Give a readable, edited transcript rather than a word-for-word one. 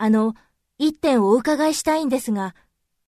1点お伺いしたいんですが、